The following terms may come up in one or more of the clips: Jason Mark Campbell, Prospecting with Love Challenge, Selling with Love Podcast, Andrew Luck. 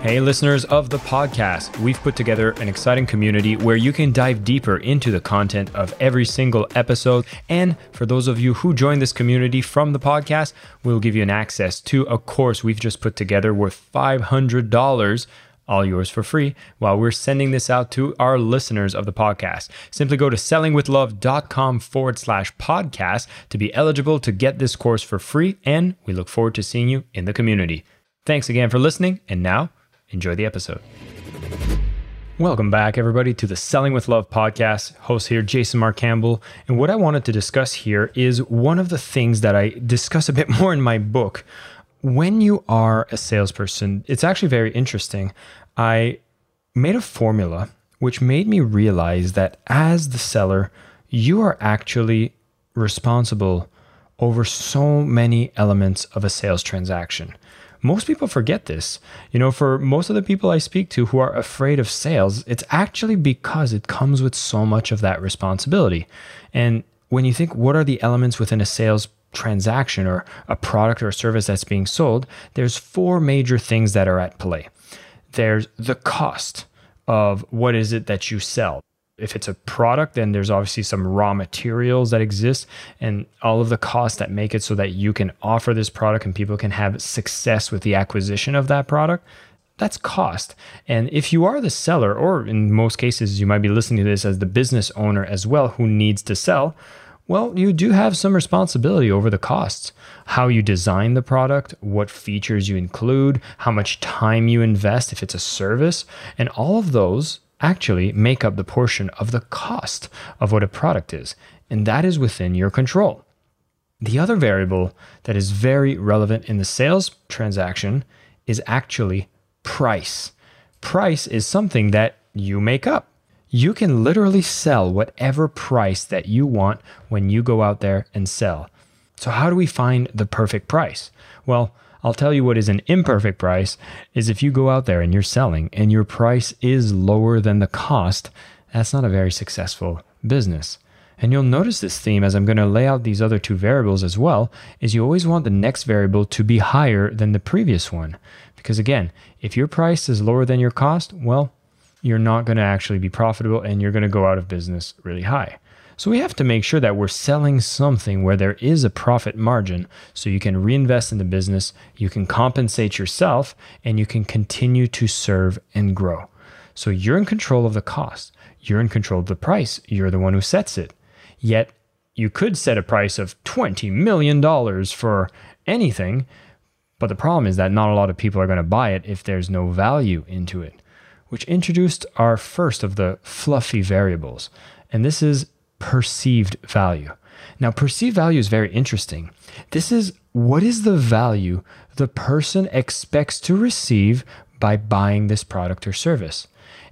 Hey, listeners of the podcast, we've put together an exciting community where you can dive deeper into the content of every single episode. And for those of you who join this community from the podcast, we'll give you an access to a course we've just put together worth $500, all yours for free, while we're sending this out to our listeners of the podcast. Simply go to sellingwithlove.com/podcast to be eligible to get this course for free. And we look forward to seeing you in the community. Thanks again for listening. And now, enjoy the episode. Welcome back, everybody, to the Selling with Love podcast. Host here, Jason Mark Campbell. And what I wanted to discuss here is one of the things that I discuss a bit more in my book. When you are a salesperson, it's actually very interesting. I made a formula which made me realize that as the seller, you are actually responsible over so many elements of a sales transaction. Most people forget this. You know, for most of the people I speak to who are afraid of sales, it's actually because it comes with so much of that responsibility. And when you think, what are the elements within a sales transaction or a product or a service that's being sold, there's four major things that are at play. There's the cost of what is it that you sell. If it's a product, then there's obviously some raw materials that exist and all of the costs that make it so that you can offer this product and people can have success with the acquisition of that product. That's cost. And if you are the seller, or in most cases, you might be listening to this as the business owner as well who needs to sell, well, you do have some responsibility over the costs, how you design the product, what features you include, how much time you invest if it's a service, and all of those actually make up the portion of the cost of what a product is, and that is within your control. The other variable that is very relevant in the sales transaction is actually price. Price is something that you make up. You can literally sell whatever price that you want when you go out there and sell. So how do we find the perfect price? Well, I'll tell you what is an imperfect price is if you go out there and you're selling and your price is lower than the cost, that's not a very successful business. And you'll notice this theme as I'm going to lay out these other two variables as well, is you always want the next variable to be higher than the previous one. Because again, if your price is lower than your cost, well, you're not going to actually be profitable and you're going to go out of business really high. So we have to make sure that we're selling something where there is a profit margin so you can reinvest in the business, you can compensate yourself, and you can continue to serve and grow. So you're in control of the cost. You're in control of the price. You're the one who sets it. Yet you could set a price of $20 million for anything, but the problem is that not a lot of people are going to buy it if there's no value into it, which introduced our first of the fluffy variables. And this is perceived value. Now, perceived value is very interesting. This is what is the value the person expects to receive by buying this product or service.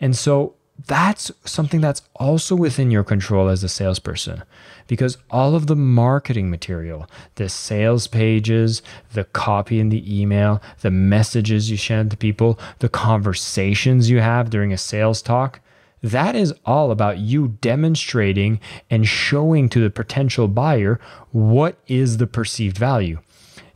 And so that's something that's also within your control as a salesperson, because all of the marketing material, the sales pages, the copy in the email, the messages you send to people, the conversations you have during a sales talk, that is all about you demonstrating and showing to the potential buyer what is the perceived value.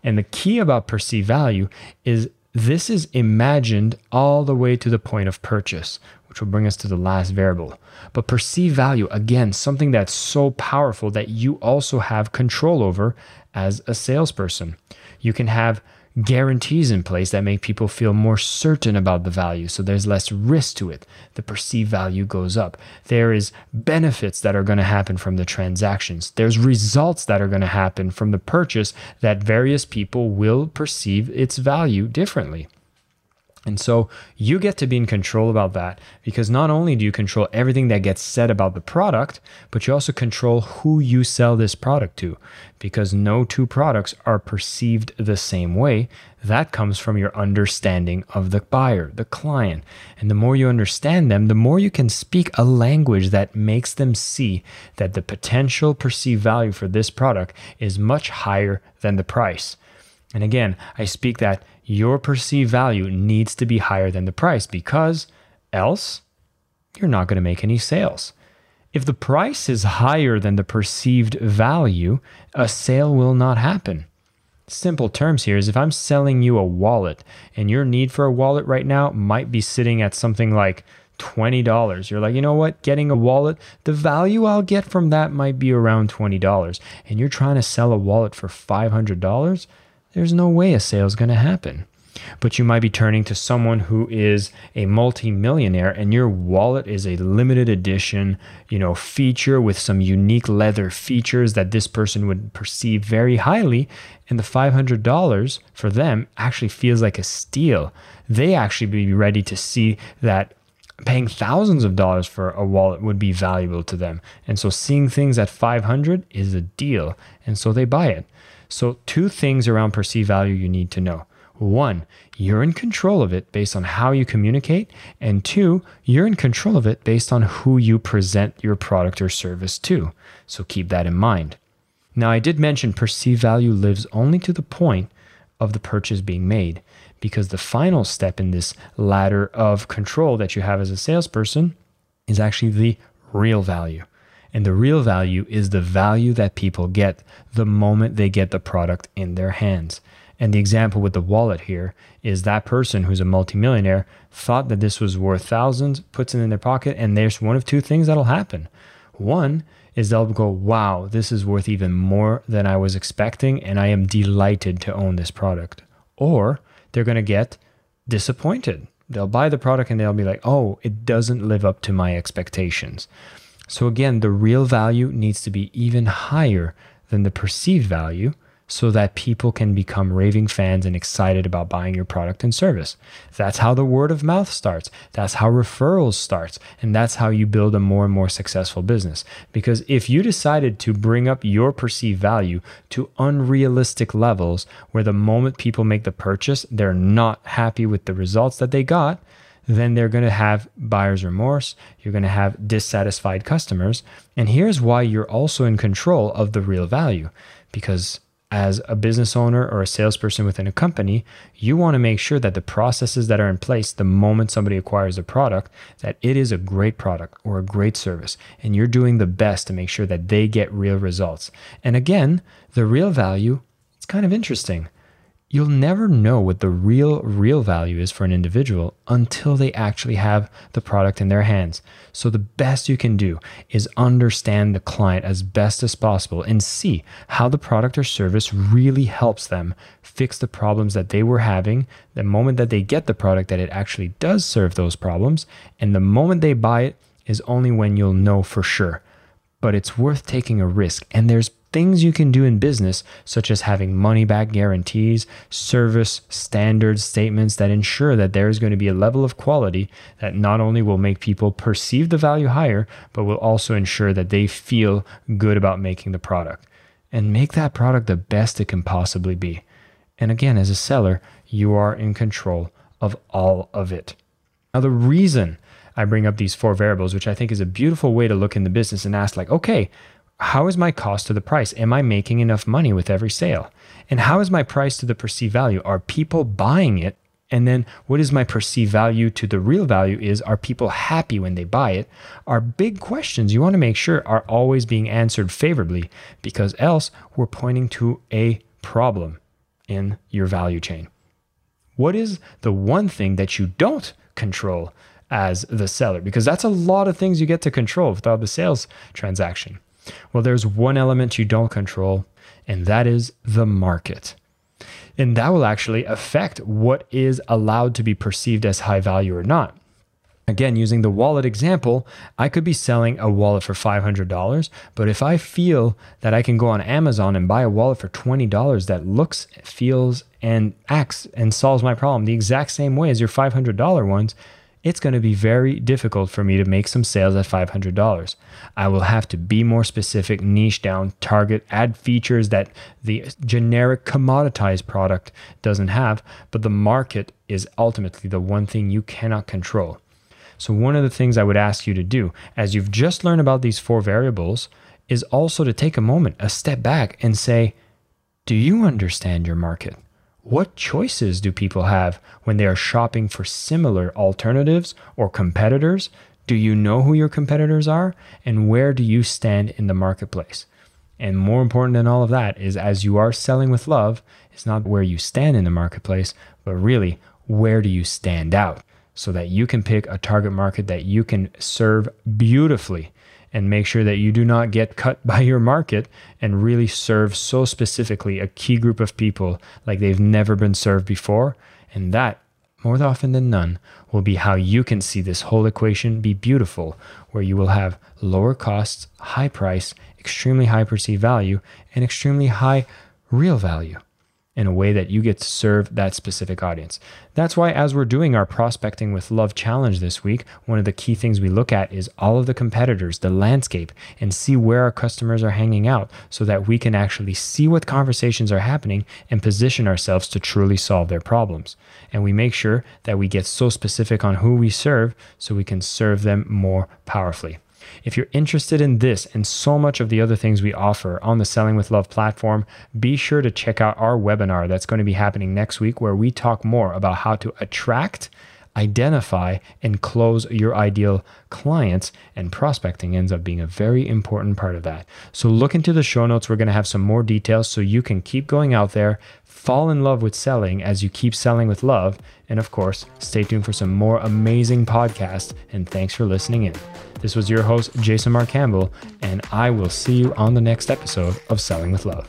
And the key about perceived value is this is imagined all the way to the point of purchase, which will bring us to the last variable. But perceived value, again, something that's so powerful that you also have control over as a salesperson. You can have guarantees in place that make people feel more certain about the value, so there's less risk to it. The perceived value goes up. There is benefits that are going to happen from the transactions. There's results that are going to happen from the purchase that various people will perceive its value differently. And so you get to be in control about that, because not only do you control everything that gets said about the product, but you also control who you sell this product to, because no two products are perceived the same way. That comes from your understanding of the buyer, the client. And the more you understand them, the more you can speak a language that makes them see that the potential perceived value for this product is much higher than the price. And again, I speak that your perceived value needs to be higher than the price, because else you're not going to make any sales. If the price is higher than the perceived value, a sale will not happen. Simple terms here is, if I'm selling you a wallet and your need for a wallet right now might be sitting at something like $20. You're like, you know what? Getting a wallet, the value I'll get from that might be around $20. And you're trying to sell a wallet for $500. There's no way a sale is going to happen. But you might be turning to someone who is a multimillionaire, and your wallet is a limited edition, feature with some unique leather features that this person would perceive very highly. And the $500 for them actually feels like a steal. They actually be ready to see that paying thousands of dollars for a wallet would be valuable to them. And so seeing things at $500 is a deal. And so they buy it. So two things around perceived value you need to know. One, you're in control of it based on how you communicate. And two, you're in control of it based on who you present your product or service to. So keep that in mind. Now, I did mention perceived value lives only to the point of the purchase being made, because the final step in this ladder of control that you have as a salesperson is actually the real value. And the real value is the value that people get the moment they get the product in their hands. And the example with the wallet here is that person who's a multimillionaire thought that this was worth thousands, puts it in their pocket, and there's one of two things that'll happen. One is they'll go, wow, this is worth even more than I was expecting, and I am delighted to own this product. Or they're going to get disappointed. They'll buy the product and they'll be like, oh, it doesn't live up to my expectations. So again, the real value needs to be even higher than the perceived value, so that people can become raving fans and excited about buying your product and service. That's how the word of mouth starts. That's how referrals starts. And that's how you build a more and more successful business. Because if you decided to bring up your perceived value to unrealistic levels, where the moment people make the purchase, they're not happy with the results that they got, then they're going to have buyer's remorse. You're going to have dissatisfied customers. And here's why you're also in control of the real value. Because as a business owner or a salesperson within a company, you want to make sure that the processes that are in place the moment somebody acquires a product, that it is a great product or a great service, and you're doing the best to make sure that they get real results. And again, the real value, it's kind of interesting. You'll never know what the real value is for an individual until they actually have the product in their hands. So the best you can do is understand the client as best as possible and see how the product or service really helps them fix the problems that they were having, the moment that they get the product that it actually does serve those problems, and the moment they buy it is only when you'll know for sure. But it's worth taking a risk, and there's things you can do in business, such as having money back guarantees, service standards, statements that ensure that there is going to be a level of quality that not only will make people perceive the value higher, but will also ensure that they feel good about making the product, and make that product the best it can possibly be. And again, as a seller, you are in control of all of it. Now, the reason I bring up these four variables, which I think is a beautiful way to look in the business and ask, like, okay, how is my cost to the price? Am I making enough money with every sale? And how is my price to the perceived value? Are people buying it? And then what is my perceived value to the real value is, are people happy when they buy it? Are big questions you want to make sure are always being answered favorably, because else we're pointing to a problem in your value chain. What is the one thing that you don't control as the seller? Because that's a lot of things you get to control without the sales transaction. Well, there's one element you don't control, and that is the market. And that will actually affect what is allowed to be perceived as high value or not. Again, using the wallet example, I could be selling a wallet for $500, but if I feel that I can go on Amazon and buy a wallet for $20 that looks, feels, and acts and solves my problem the exact same way as your $500 ones, it's going to be very difficult for me to make some sales at $500. I will have to be more specific, niche down, target, add features that the generic commoditized product doesn't have, but the market is ultimately the one thing you cannot control. So one of the things I would ask you to do, as you've just learned about these four variables, is also to take a moment, a step back and say, do you understand your market? What choices do people have when they are shopping for similar alternatives or competitors? Do you know who your competitors are? And where do you stand in the marketplace? And more important than all of that is, as you are selling with love, it's not where you stand in the marketplace, but really, where do you stand out so that you can pick a target market that you can serve beautifully and make sure that you do not get cut by your market and really serve so specifically a key group of people like they've never been served before. And that, more often than none, will be how you can see this whole equation be beautiful, where you will have lower costs, high price, extremely high perceived value, and extremely high real value in a way that you get to serve that specific audience. That's why, as we're doing our Prospecting with Love Challenge this week, one of the key things we look at is all of the competitors, the landscape, and see where our customers are hanging out so that we can actually see what conversations are happening and position ourselves to truly solve their problems. And we make sure that we get so specific on who we serve so we can serve them more powerfully. If you're interested in this and so much of the other things we offer on the Selling with Love platform, be sure to check out our webinar that's going to be happening next week, where we talk more about how to attract, identify, and close your ideal clients, and prospecting ends up being a very important part of that. So look into the show notes. We're going to have some more details so you can keep going out there, fall in love with selling as you keep selling with love, and of course, stay tuned for some more amazing podcasts, and thanks for listening in. This was your host, Jason Mark Campbell, and I will see you on the next episode of Selling with Love.